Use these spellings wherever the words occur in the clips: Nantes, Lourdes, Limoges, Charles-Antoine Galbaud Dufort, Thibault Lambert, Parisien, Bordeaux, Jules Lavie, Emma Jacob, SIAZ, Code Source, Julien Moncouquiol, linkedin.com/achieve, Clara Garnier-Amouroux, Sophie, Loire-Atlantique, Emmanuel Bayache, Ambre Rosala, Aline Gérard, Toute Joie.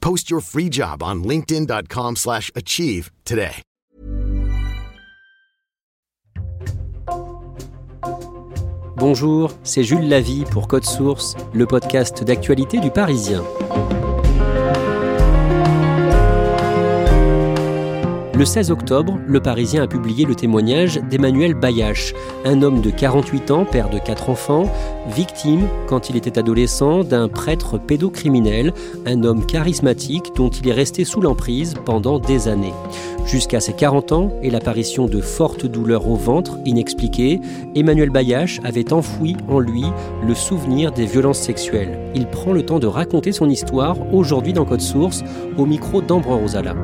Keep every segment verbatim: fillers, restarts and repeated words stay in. Post your free job on linkedin dot com slash achieve today. Bonjour, c'est Jules Lavie pour Code Source, le podcast d'actualité du Parisien. Le seize octobre, le Parisien a publié le témoignage d'Emmanuel Bayache, un homme de quarante-huit ans, père de quatre enfants, victime, quand il était adolescent, d'un prêtre pédocriminel, un homme charismatique dont il est resté sous l'emprise pendant des années. Jusqu'à ses quarante ans et l'apparition de fortes douleurs au ventre inexpliquées, Emmanuel Bayache avait enfoui en lui le souvenir des violences sexuelles. Il prend le temps de raconter son histoire aujourd'hui dans Code Source, au micro d'Ambre Rosala.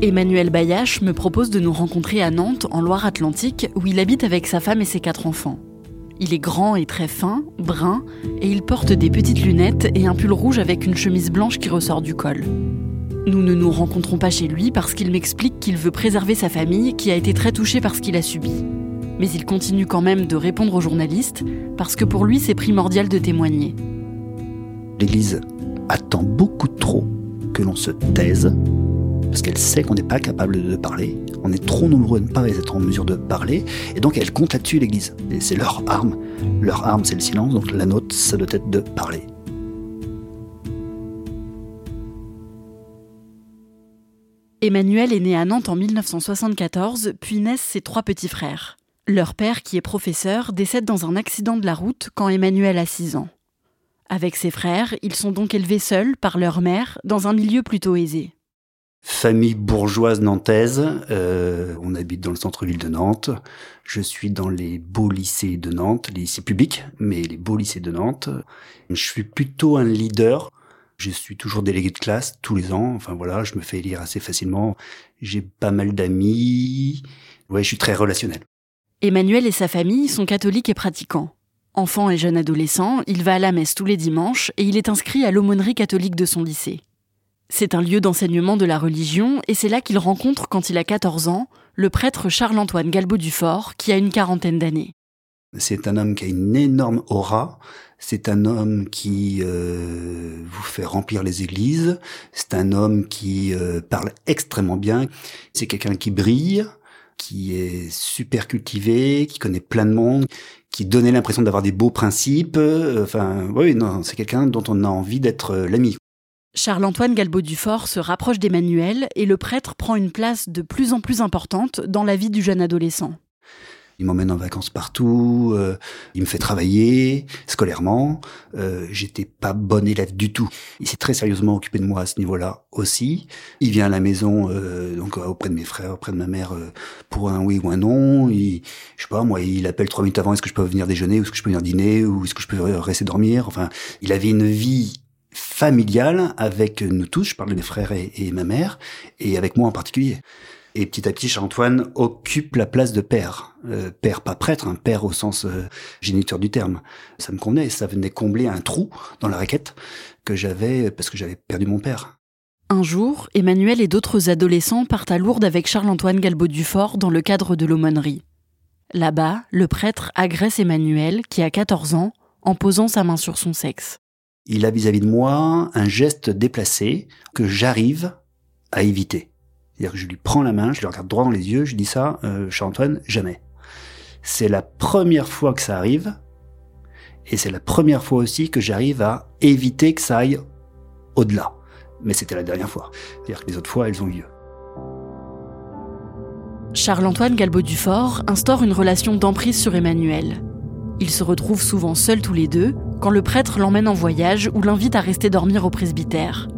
Emmanuel Bayache me propose de nous rencontrer à Nantes, en Loire-Atlantique, où il habite avec sa femme et ses quatre enfants. Il est grand et très fin, brun, et il porte des petites lunettes et un pull rouge avec une chemise blanche qui ressort du col. Nous ne nous rencontrons pas chez lui parce qu'il m'explique qu'il veut préserver sa famille, qui a été très touchée par ce qu'il a subi. Mais il continue quand même de répondre aux journalistes, parce que pour lui c'est primordial de témoigner. L'Église attend beaucoup trop que l'on se taise, parce qu'elle sait qu'on n'est pas capable de parler, on est trop nombreux à ne pas être en mesure de parler, et donc elle compte là-dessus l'Église. Et c'est leur arme, leur arme c'est le silence, donc la nôtre ça doit être de parler. Emmanuel est né à Nantes en dix-neuf cent soixante-quatorze, puis naissent ses trois petits frères. Leur père, qui est professeur, décède dans un accident de la route quand Emmanuel a six ans. Avec ses frères, ils sont donc élevés seuls par leur mère, dans un milieu plutôt aisé. Famille bourgeoise nantaise, euh, on habite dans le centre-ville de Nantes, je suis dans les beaux lycées de Nantes, les lycées publics, mais les beaux lycées de Nantes. Je suis plutôt un leader, je suis toujours délégué de classe tous les ans, enfin voilà, je me fais élire assez facilement, j'ai pas mal d'amis, ouais, je suis très relationnel. Emmanuel et sa famille sont catholiques et pratiquants. Enfant et jeune adolescent, il va à la messe tous les dimanches et il est inscrit à l'aumônerie catholique de son lycée. C'est un lieu d'enseignement de la religion et c'est là qu'il rencontre, quand il a quatorze ans, le prêtre Charles-Antoine Galbaud Dufort, qui a une quarantaine d'années. C'est un homme qui a une énorme aura, c'est un homme qui euh, vous fait remplir les églises, c'est un homme qui euh, parle extrêmement bien, c'est quelqu'un qui brille, qui est super cultivé, qui connaît plein de monde, qui donnait l'impression d'avoir des beaux principes, enfin oui, non, c'est quelqu'un dont on a envie d'être l'ami. Charles-Antoine Galbaud Dufort se rapproche d'Emmanuel et le prêtre prend une place de plus en plus importante dans la vie du jeune adolescent. Il m'emmène en vacances partout, euh, il me fait travailler scolairement, euh, j'étais pas bon élève du tout. Il s'est très sérieusement occupé de moi à ce niveau-là aussi. Il vient à la maison, euh, donc euh, auprès de mes frères, auprès de ma mère, euh, pour un oui ou un non. Il, je sais pas, moi, il appelle trois minutes avant, est-ce que je peux venir déjeuner, ou est-ce que je peux venir dîner, ou est-ce que je peux rester dormir. Enfin, il avait une vie familiale avec nous tous, je parle de mes frères et, et ma mère, et avec moi en particulier. Et petit à petit, Charles-Antoine occupe la place de père. Euh, père, pas prêtre, hein, père au sens euh, géniteur du terme. Ça me convenait, ça venait combler un trou dans la raquette que j'avais, parce que j'avais perdu mon père. Un jour, Emmanuel et d'autres adolescents partent à Lourdes avec Charles-Antoine Galbaud Dufort dans le cadre de l'aumônerie. Là-bas, le prêtre agresse Emmanuel, qui a quatorze ans, en posant sa main sur son sexe. Il a vis-à-vis de moi un geste déplacé que j'arrive à éviter. C'est-à-dire que je lui prends la main, je le regarde droit dans les yeux, je dis ça, euh, Charles-Antoine, jamais. C'est la première fois que ça arrive et c'est la première fois aussi que j'arrive à éviter que ça aille au-delà. Mais c'était la dernière fois. C'est-à-dire que les autres fois, elles ont lieu. Charles-Antoine Galbaud Dufort instaure une relation d'emprise sur Emmanuel. Ils se retrouvent souvent seuls tous les deux quand le prêtre l'emmène en voyage ou l'invite à rester dormir au presbytère.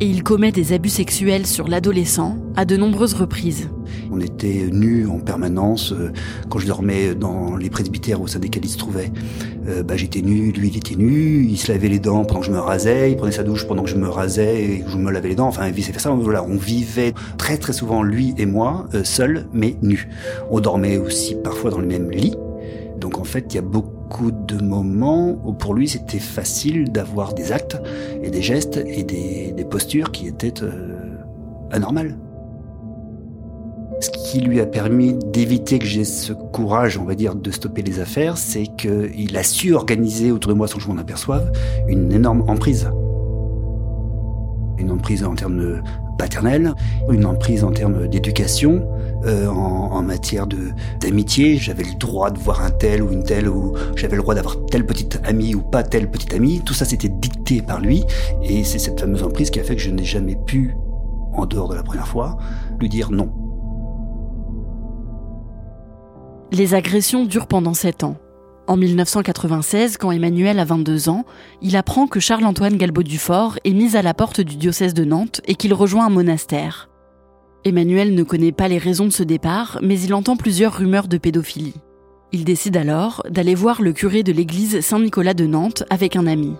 Et il commet des abus sexuels sur l'adolescent à de nombreuses reprises. On était nus en permanence. Quand je dormais dans les presbytères au sein desquels il se trouvait, euh, bah, j'étais nu, lui il était nu, il se lavait les dents pendant que je me rasais, il prenait sa douche pendant que je me rasais et que je me lavais les dents. Enfin, il faisait ça. Voilà, on vivait très très souvent, lui et moi, euh, seuls mais nus. On dormait aussi parfois dans le même lit. Donc en fait, il y a beaucoup de moments où pour lui, c'était facile d'avoir des actes et des gestes et des, des postures qui étaient euh, anormales. Ce qui lui a permis d'éviter que j'aie ce courage, on va dire, de stopper les affaires, c'est qu'il a su organiser autour de moi, sans que je m'en aperçoive, une énorme emprise. Une emprise en termes paternels, une emprise en termes d'éducation, Euh, en, en matière de, d'amitié, j'avais le droit de voir un tel ou une telle, ou j'avais le droit d'avoir telle petite amie ou pas telle petite amie. Tout ça, c'était dicté par lui. Et c'est cette fameuse emprise qui a fait que je n'ai jamais pu, en dehors de la première fois, lui dire non. Les agressions durent pendant sept ans. En dix-neuf cent quatre-vingt-seize, quand Emmanuel a vingt-deux ans, il apprend que Charles-Antoine Galbaud Dufort est mis à la porte du diocèse de Nantes et qu'il rejoint un monastère. Emmanuel ne connaît pas les raisons de ce départ, mais il entend plusieurs rumeurs de pédophilie. Il décide alors d'aller voir le curé de l'église Saint-Nicolas de Nantes avec un ami.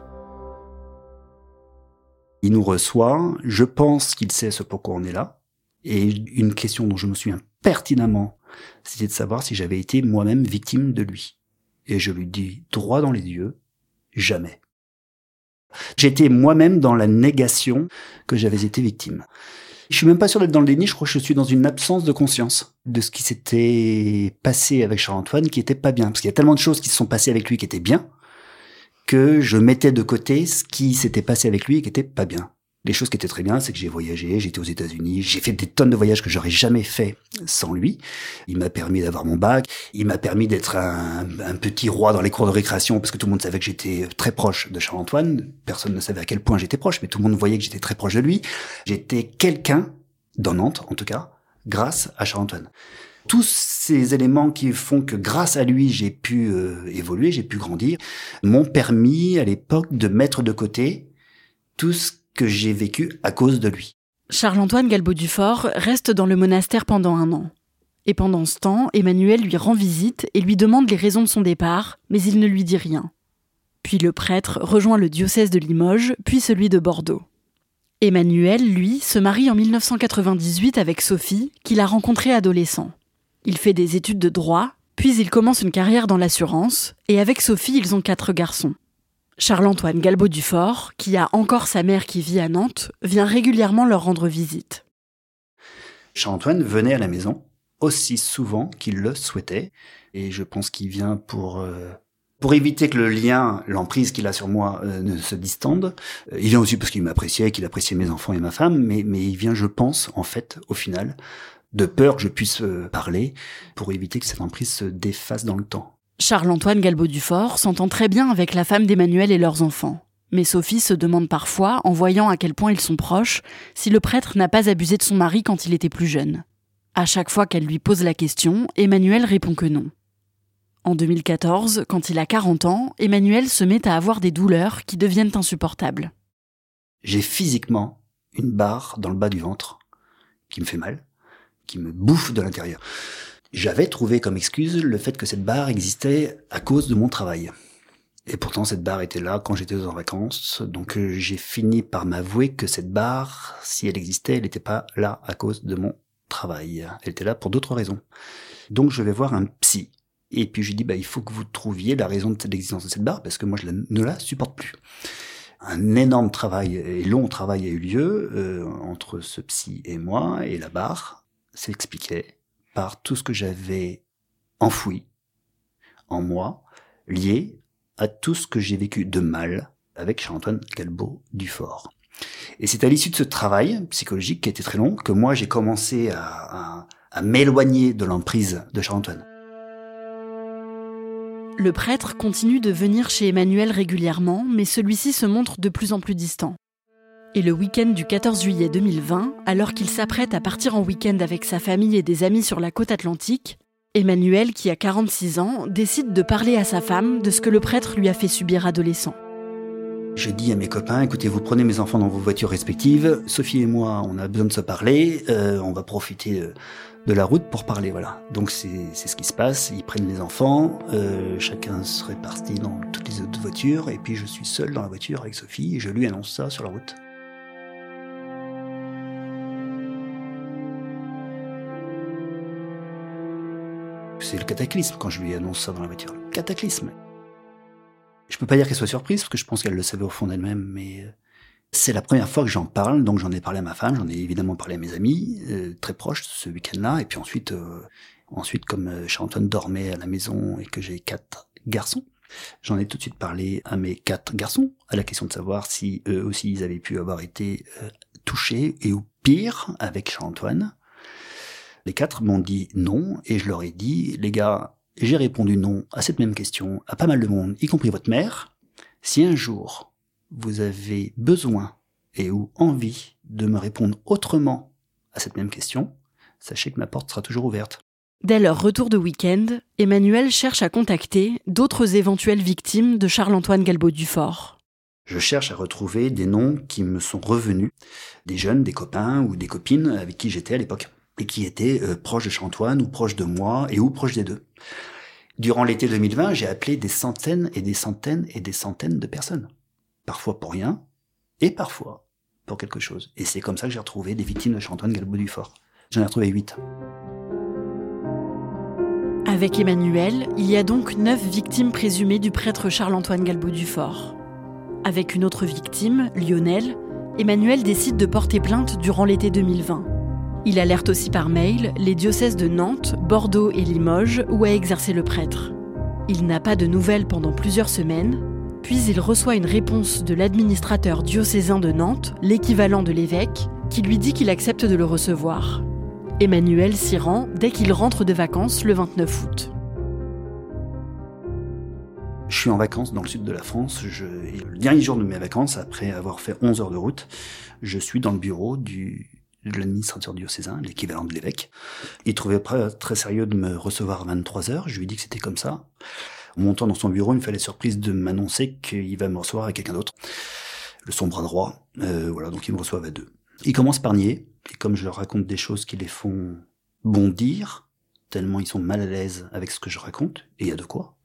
Il nous reçoit, je pense qu'il sait ce pourquoi on est là. Et une question dont je me souviens pertinemment, c'était de savoir si j'avais été moi-même victime de lui. Et je lui dis droit dans les yeux, jamais. J'étais moi-même dans la négation que j'avais été victime. Je suis même pas sûr d'être dans le déni, je crois que je suis dans une absence de conscience de ce qui s'était passé avec Charles-Antoine qui était pas bien. Parce qu'il y a tellement de choses qui se sont passées avec lui qui étaient bien, que je mettais de côté ce qui s'était passé avec lui et qui était pas bien. Les choses qui étaient très bien, c'est que j'ai voyagé, j'étais aux États-Unis, j'ai fait des tonnes de voyages que j'aurais jamais fait sans lui. Il m'a permis d'avoir mon bac, il m'a permis d'être un, un petit roi dans les cours de récréation parce que tout le monde savait que j'étais très proche de Charles-Antoine. Personne ne savait à quel point j'étais proche, mais tout le monde voyait que j'étais très proche de lui. J'étais quelqu'un, dans Nantes en tout cas, grâce à Charles-Antoine. Tous ces éléments qui font que grâce à lui, j'ai pu euh, évoluer, j'ai pu grandir, m'ont permis à l'époque de mettre de côté tout ce que j'ai vécu à cause de lui. Charles-Antoine Galbaud Dufort reste dans le monastère pendant un an. Et pendant ce temps, Emmanuel lui rend visite et lui demande les raisons de son départ, mais il ne lui dit rien. Puis le prêtre rejoint le diocèse de Limoges, puis celui de Bordeaux. Emmanuel, lui, se marie en dix-neuf cent quatre-vingt-dix-huit avec Sophie, qu'il a rencontrée adolescent. Il fait des études de droit, puis il commence une carrière dans l'assurance, et avec Sophie, ils ont quatre garçons. Charles-Antoine Galbaud Dufort, qui a encore sa mère qui vit à Nantes, vient régulièrement leur rendre visite. Charles-Antoine venait à la maison aussi souvent qu'il le souhaitait. Et je pense qu'il vient pour, euh, pour éviter que le lien, l'emprise qu'il a sur moi euh, ne se distende. Il vient aussi parce qu'il m'appréciait, qu'il appréciait mes enfants et ma femme. Mais, mais il vient, je pense, en fait, au final, de peur que je puisse euh, parler pour éviter que cette emprise se défasse dans le temps. Charles-Antoine Galbaud Dufort s'entend très bien avec la femme d'Emmanuel et leurs enfants. Mais Sophie se demande parfois, en voyant à quel point ils sont proches, si le prêtre n'a pas abusé de son mari quand il était plus jeune. À chaque fois qu'elle lui pose la question, Emmanuel répond que non. En deux mille quatorze, quand il a quarante ans, Emmanuel se met à avoir des douleurs qui deviennent insupportables. J'ai physiquement une barre dans le bas du ventre qui me fait mal, qui me bouffe de l'intérieur. J'avais trouvé comme excuse le fait que cette barre existait à cause de mon travail. Et pourtant, cette barre était là quand j'étais en vacances, donc j'ai fini par m'avouer que cette barre, si elle existait, elle n'était pas là à cause de mon travail. Elle était là pour d'autres raisons. Donc je vais voir un psy. Et puis je lui dis, bah, il faut que vous trouviez la raison de l'existence de cette barre, parce que moi je ne la supporte plus. Un énorme travail et long travail a eu lieu euh, entre ce psy et moi, et la barre s'expliquait par tout ce que j'avais enfoui en moi, lié à tout ce que j'ai vécu de mal avec Charles-Antoine Galbaud Dufort. Et c'est à l'issue de ce travail psychologique qui était très long que moi j'ai commencé à, à, à m'éloigner de l'emprise de Charles-Antoine. Le prêtre continue de venir chez Emmanuel régulièrement, mais celui-ci se montre de plus en plus distant. Et le week-end du quatorze juillet deux mille vingt, alors qu'il s'apprête à partir en week-end avec sa famille et des amis sur la côte atlantique, Emmanuel, qui a quarante-six ans, décide de parler à sa femme de ce que le prêtre lui a fait subir adolescent. Je dis à mes copains, écoutez, vous prenez mes enfants dans vos voitures respectives, Sophie et moi, on a besoin de se parler, euh, on va profiter de, de la route pour parler, voilà. Donc c'est, c'est ce qui se passe, ils prennent les enfants, euh, chacun serait parti dans toutes les autres voitures, et puis je suis seul dans la voiture avec Sophie, et je lui annonce ça sur la route. C'est le cataclysme quand je lui annonce ça dans la voiture, le cataclysme. Je peux pas dire qu'elle soit surprise, parce que je pense qu'elle le savait au fond d'elle-même, mais c'est la première fois que j'en parle, donc j'en ai parlé à ma femme, j'en ai évidemment parlé à mes amis, euh, très proches, ce week-end-là, et puis ensuite, euh, ensuite comme Charles-Antoine dormait à la maison et que j'ai quatre garçons, j'en ai tout de suite parlé à mes quatre garçons, à la question de savoir si eux aussi ils avaient pu avoir été euh, touchés, et au pire, avec Charles-Antoine. Les quatre m'ont dit non, et je leur ai dit, les gars, j'ai répondu non à cette même question à pas mal de monde, y compris votre mère. Si un jour, vous avez besoin et ou envie de me répondre autrement à cette même question, sachez que ma porte sera toujours ouverte. Dès leur retour de week-end, Emmanuel cherche à contacter d'autres éventuelles victimes de Charles-Antoine Galbaud Dufort. Je cherche à retrouver des noms qui me sont revenus, des jeunes, des copains ou des copines avec qui j'étais à l'époque, et qui étaient euh, proches de Charles-Antoine ou proches de moi, et ou proches des deux. Durant l'été deux mille vingt, j'ai appelé des centaines et des centaines et des centaines de personnes. Parfois pour rien, et parfois pour quelque chose. Et c'est comme ça que j'ai retrouvé des victimes de Charles-Antoine Galbaud Dufort. J'en ai retrouvé huit. Avec Emmanuel, il y a donc neuf victimes présumées du prêtre Charles-Antoine Galbaud Dufort. Avec une autre victime, Lionel, Emmanuel décide de porter plainte durant l'été deux mille vingt. Il alerte aussi par mail les diocèses de Nantes, Bordeaux et Limoges où a exercé le prêtre. Il n'a pas de nouvelles pendant plusieurs semaines, puis il reçoit une réponse de l'administrateur diocésain de Nantes, l'équivalent de l'évêque, qui lui dit qu'il accepte de le recevoir. Emmanuel s'y rend dès qu'il rentre de vacances le vingt-neuf août. Je suis en vacances dans le sud de la France, je... le dernier jour de mes vacances, après avoir fait onze heures de route, je suis dans le bureau du... de l'administrateur diocésain, l'équivalent de l'évêque. Il trouvait pas très sérieux de me recevoir à vingt-trois heures, je lui ai dit que c'était comme ça. En montant dans son bureau, il me fait la surprise de m'annoncer qu'il va me recevoir avec quelqu'un d'autre, le son bras droit, euh, voilà, donc il me reçoit à deux. Il commence par nier, et comme je leur raconte des choses qui les font bondir, tellement ils sont mal à l'aise avec ce que je raconte, et il y a de quoi.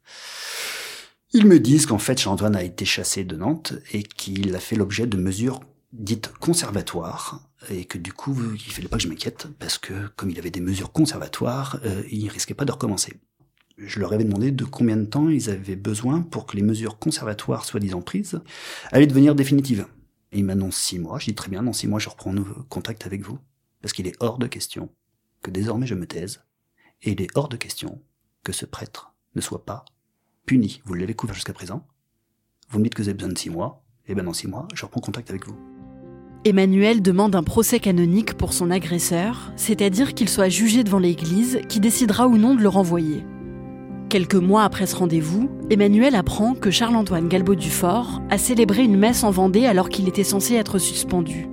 Ils me disent qu'en fait, Charles-Antoine a été chassé de Nantes, et qu'il a fait l'objet de mesures dites conservatoires, et que du coup, il fallait pas que je m'inquiète, parce que comme il avait des mesures conservatoires, euh, il risquait pas de recommencer. Je leur avais demandé de combien de temps ils avaient besoin pour que les mesures conservatoires soi-disant prises allaient devenir définitives. Et ils m'annoncent six mois, je dis très bien, dans six mois je reprends contact avec vous, parce qu'il est hors de question que désormais je me taise, et il est hors de question que ce prêtre ne soit pas puni. Vous l'avez couvert jusqu'à présent, vous me dites que vous avez besoin de six mois, et bien dans six mois je reprends contact avec vous. Emmanuel demande un procès canonique pour son agresseur, c'est-à-dire qu'il soit jugé devant l'Église, qui décidera ou non de le renvoyer. Quelques mois après ce rendez-vous, Emmanuel apprend que Charles-Antoine Galbaud Dufort a célébré une messe en Vendée alors qu'il était censé être suspendu.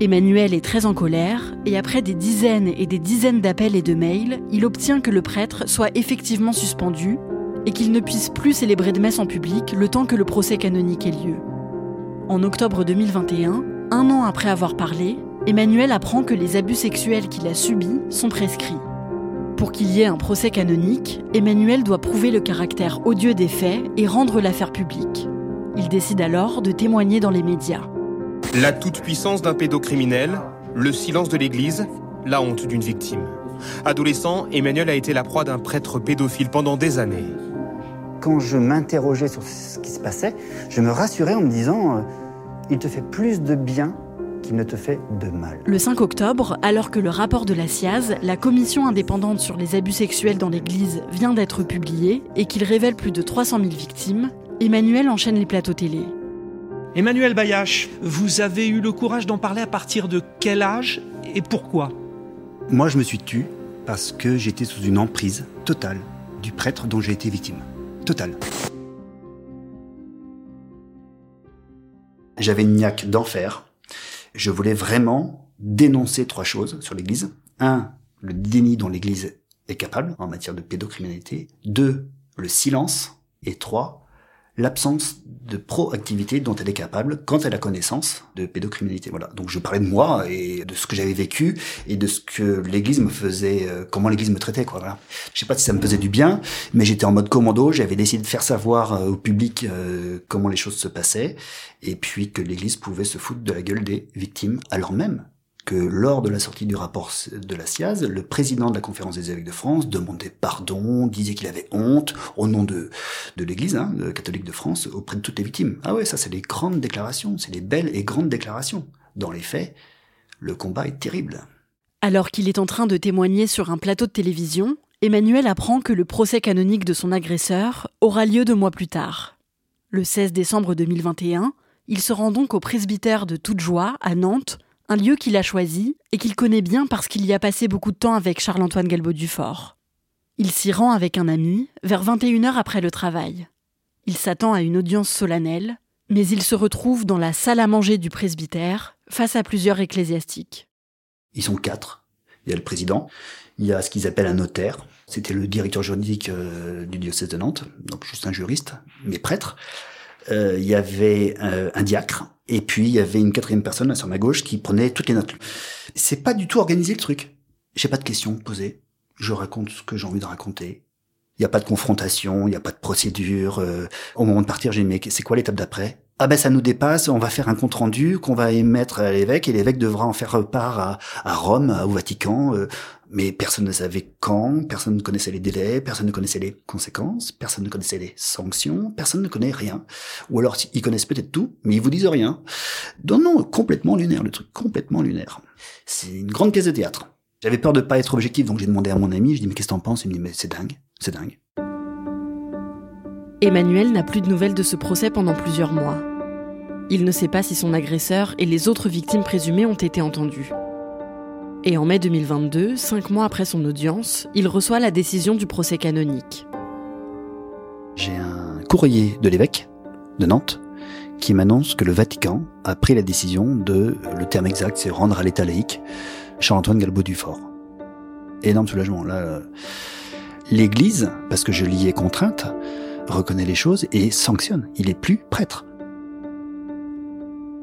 Emmanuel est très en colère, et après des dizaines et des dizaines d'appels et de mails, il obtient que le prêtre soit effectivement suspendu et qu'il ne puisse plus célébrer de messe en public le temps que le procès canonique ait lieu. En octobre deux mille vingt et un, un an après avoir parlé, Emmanuel apprend que les abus sexuels qu'il a subis sont prescrits. Pour qu'il y ait un procès canonique, Emmanuel doit prouver le caractère odieux des faits et rendre l'affaire publique. Il décide alors de témoigner dans les médias. La toute-puissance d'un pédocriminel, le silence de l'Église, la honte d'une victime. Adolescent, Emmanuel a été la proie d'un prêtre pédophile pendant des années. Quand je m'interrogeais sur ce qui se passait, je me rassurais en me disant... Euh, Il te fait plus de bien qu'il ne te fait de mal. Le cinq octobre, alors que le rapport de la S I A Z, la commission indépendante sur les abus sexuels dans l'Église, vient d'être publié et qu'il révèle plus de trois cent mille victimes, Emmanuel enchaîne les plateaux télé. Emmanuel Bayache, vous avez eu le courage d'en parler à partir de quel âge et pourquoi ? Moi, je me suis tue parce que j'étais sous une emprise totale du prêtre dont j'ai été victime. totale. J'avais une niaque d'enfer. Je voulais vraiment dénoncer trois choses sur l'Église. Un, le déni dont l'Église est capable en matière de pédocriminalité. Deux, le silence. Et trois, l'absence de proactivité dont elle est capable quand elle a connaissance de pédocriminalité. Voilà. Donc je parlais de moi et de ce que j'avais vécu et de ce que l'Église me faisait, euh, comment l'Église me traitait, quoi. Voilà. Je sais pas si ça me faisait du bien, mais j'étais en mode commando. J'avais décidé de faire savoir euh, au public euh, comment les choses se passaient et puis que l'Église pouvait se foutre de la gueule des victimes, alors même que lors de la sortie du rapport de la S I A Z, le président de la conférence des évêques de France demandait pardon, disait qu'il avait honte au nom de de l'Église hein, de catholique de France auprès de toutes les victimes. Ah ouais, ça c'est les grandes déclarations, c'est les belles et grandes déclarations. Dans les faits, le combat est terrible. Alors qu'il est en train de témoigner sur un plateau de télévision, Emmanuel apprend que le procès canonique de son agresseur aura lieu deux mois plus tard. Le seize décembre deux mille vingt et un, il se rend donc au presbytère de Toute Joie à Nantes, un lieu qu'il a choisi et qu'il connaît bien parce qu'il y a passé beaucoup de temps avec Charles-Antoine Galbaud Dufort. Il s'y rend avec un ami, vers vingt et une heures après le travail. Il s'attend à une audience solennelle, mais il se retrouve dans la salle à manger du presbytère, face à plusieurs ecclésiastiques. Ils sont quatre. Il y a le président, il y a ce qu'ils appellent un notaire. C'était le directeur juridique euh, du diocèse de Nantes, donc juste un juriste, mais prêtre. Euh, il y avait euh, un diacre. Et puis, il y avait une quatrième personne, là, sur ma gauche, qui prenait toutes les notes. C'est pas du tout organisé, le truc. J'ai pas de questions posées. Je raconte ce que j'ai envie de raconter. Il y a pas de confrontation, il y a pas de procédure. Euh, au moment de partir, j'ai dit, mais c'est quoi l'étape d'après? Ah ben, ça nous dépasse, on va faire un compte rendu qu'on va émettre à l'évêque, et l'évêque devra en faire part à, à Rome, au Vatican. Euh, mais personne ne savait quand, personne ne connaissait les délais, personne ne connaissait les conséquences, personne ne connaissait les sanctions, personne ne connaît rien. Ou alors, ils connaissent peut-être tout, mais ils vous disent rien. Donc non, complètement lunaire, le truc, complètement lunaire. C'est une grande pièce de théâtre. J'avais peur de pas être objectif, donc j'ai demandé à mon ami, je dis, mais qu'est-ce que t'en penses? Il me dit, mais c'est dingue, c'est dingue. Emmanuel n'a plus de nouvelles de ce procès pendant plusieurs mois. Il ne sait pas si son agresseur et les autres victimes présumées ont été entendues. Et en mai deux mille vingt-deux, cinq mois après son audience, il reçoit la décision du procès canonique. J'ai un courrier de l'évêque de Nantes qui m'annonce que le Vatican a pris la décision de, le terme exact, c'est rendre à l'état laïque, Charles-Antoine Galbaud Dufort. Énorme soulagement. Là, l'Église, parce que je l'y ai contrainte, reconnaît les choses et sanctionne. Il n'est plus prêtre.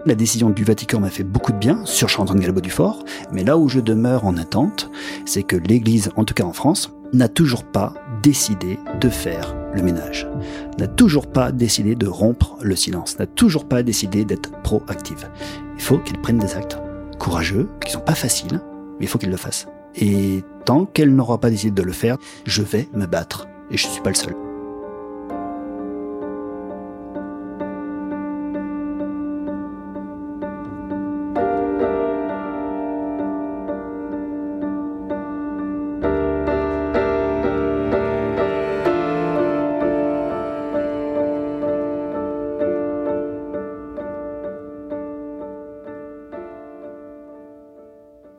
La décision du Vatican m'a fait beaucoup de bien sur Charles-Antoine Galbaud Dufort, mais là où je demeure en attente, c'est que l'Église, en tout cas en France, n'a toujours pas décidé de faire le ménage, n'a toujours pas décidé de rompre le silence, n'a toujours pas décidé d'être proactive. Il faut qu'elle prenne des actes courageux, qui sont pas faciles, mais il faut qu'elle le fasse. Et tant qu'elle n'aura pas décidé de le faire, je vais me battre, et je suis pas le seul.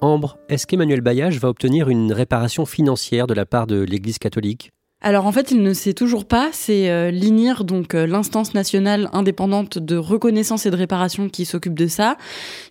Ambre, est-ce qu'Emmanuel Bayache va obtenir une réparation financière de la part de l'Église catholique? Alors en fait, il ne sait toujours pas. C'est euh, l'I N I R, donc euh, l'instance nationale indépendante de reconnaissance et de réparation, qui s'occupe de ça.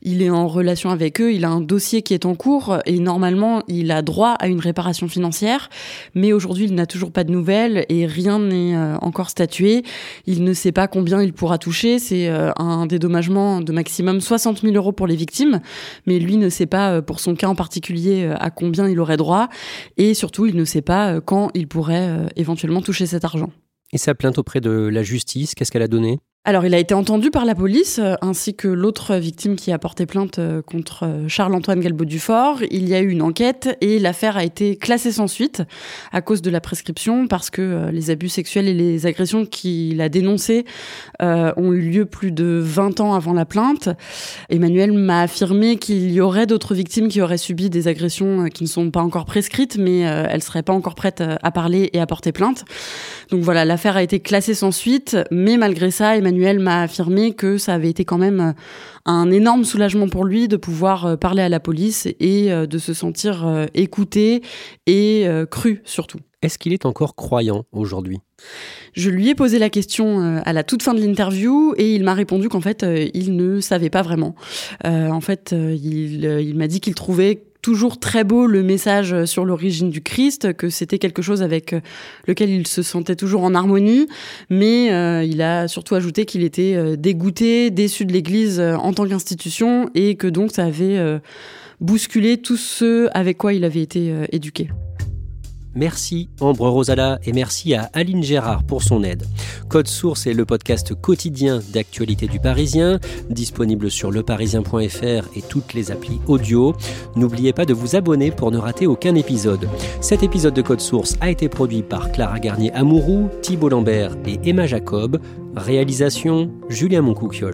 Il est en relation avec eux, il a un dossier qui est en cours et normalement, il a droit à une réparation financière. Mais aujourd'hui, il n'a toujours pas de nouvelles et rien n'est euh, encore statué. Il ne sait pas combien il pourra toucher. C'est euh, un dédommagement de maximum soixante mille euros pour les victimes. Mais lui ne sait pas, euh, pour son cas en particulier, euh, à combien il aurait droit. Et surtout, il ne sait pas euh, quand il pourrait euh, éventuellement toucher cet argent. Et sa plainte auprès de la justice, qu'est-ce qu'elle a donné? Alors, il a été entendu par la police, ainsi que l'autre victime qui a porté plainte contre Charles-Antoine Galbaud Dufort. Il y a eu une enquête et l'affaire a été classée sans suite à cause de la prescription, parce que les abus sexuels et les agressions qu'il a dénoncées euh, ont eu lieu plus de vingt ans avant la plainte. Emmanuel m'a affirmé qu'il y aurait d'autres victimes qui auraient subi des agressions qui ne sont pas encore prescrites, mais euh, elles ne seraient pas encore prêtes à parler et à porter plainte. Donc voilà, l'affaire a été classée sans suite, mais malgré ça, Emmanuel Emmanuel m'a affirmé que ça avait été quand même un énorme soulagement pour lui de pouvoir parler à la police et de se sentir écouté et cru surtout. Est-ce qu'il est encore croyant aujourd'hui ? Je lui ai posé la question à la toute fin de l'interview et il m'a répondu qu'en fait, il ne savait pas vraiment. Euh, en fait, il, il m'a dit qu'il trouvait toujours très beau le message sur l'origine du Christ, que c'était quelque chose avec lequel il se sentait toujours en harmonie, mais euh, il a surtout ajouté qu'il était dégoûté, déçu de l'Église en tant qu'institution et que donc ça avait euh, bousculé tout ce avec quoi il avait été euh, éduqué. Merci Ambre Rosala et merci à Aline Gérard pour son aide. Code Source est le podcast quotidien d'actualité du Parisien, disponible sur leparisien point f r et toutes les applis audio. N'oubliez pas de vous abonner pour ne rater aucun épisode. Cet épisode de Code Source a été produit par Clara Garnier-Amouroux, Thibault Lambert et Emma Jacob. Réalisation Julien Moncouquiol.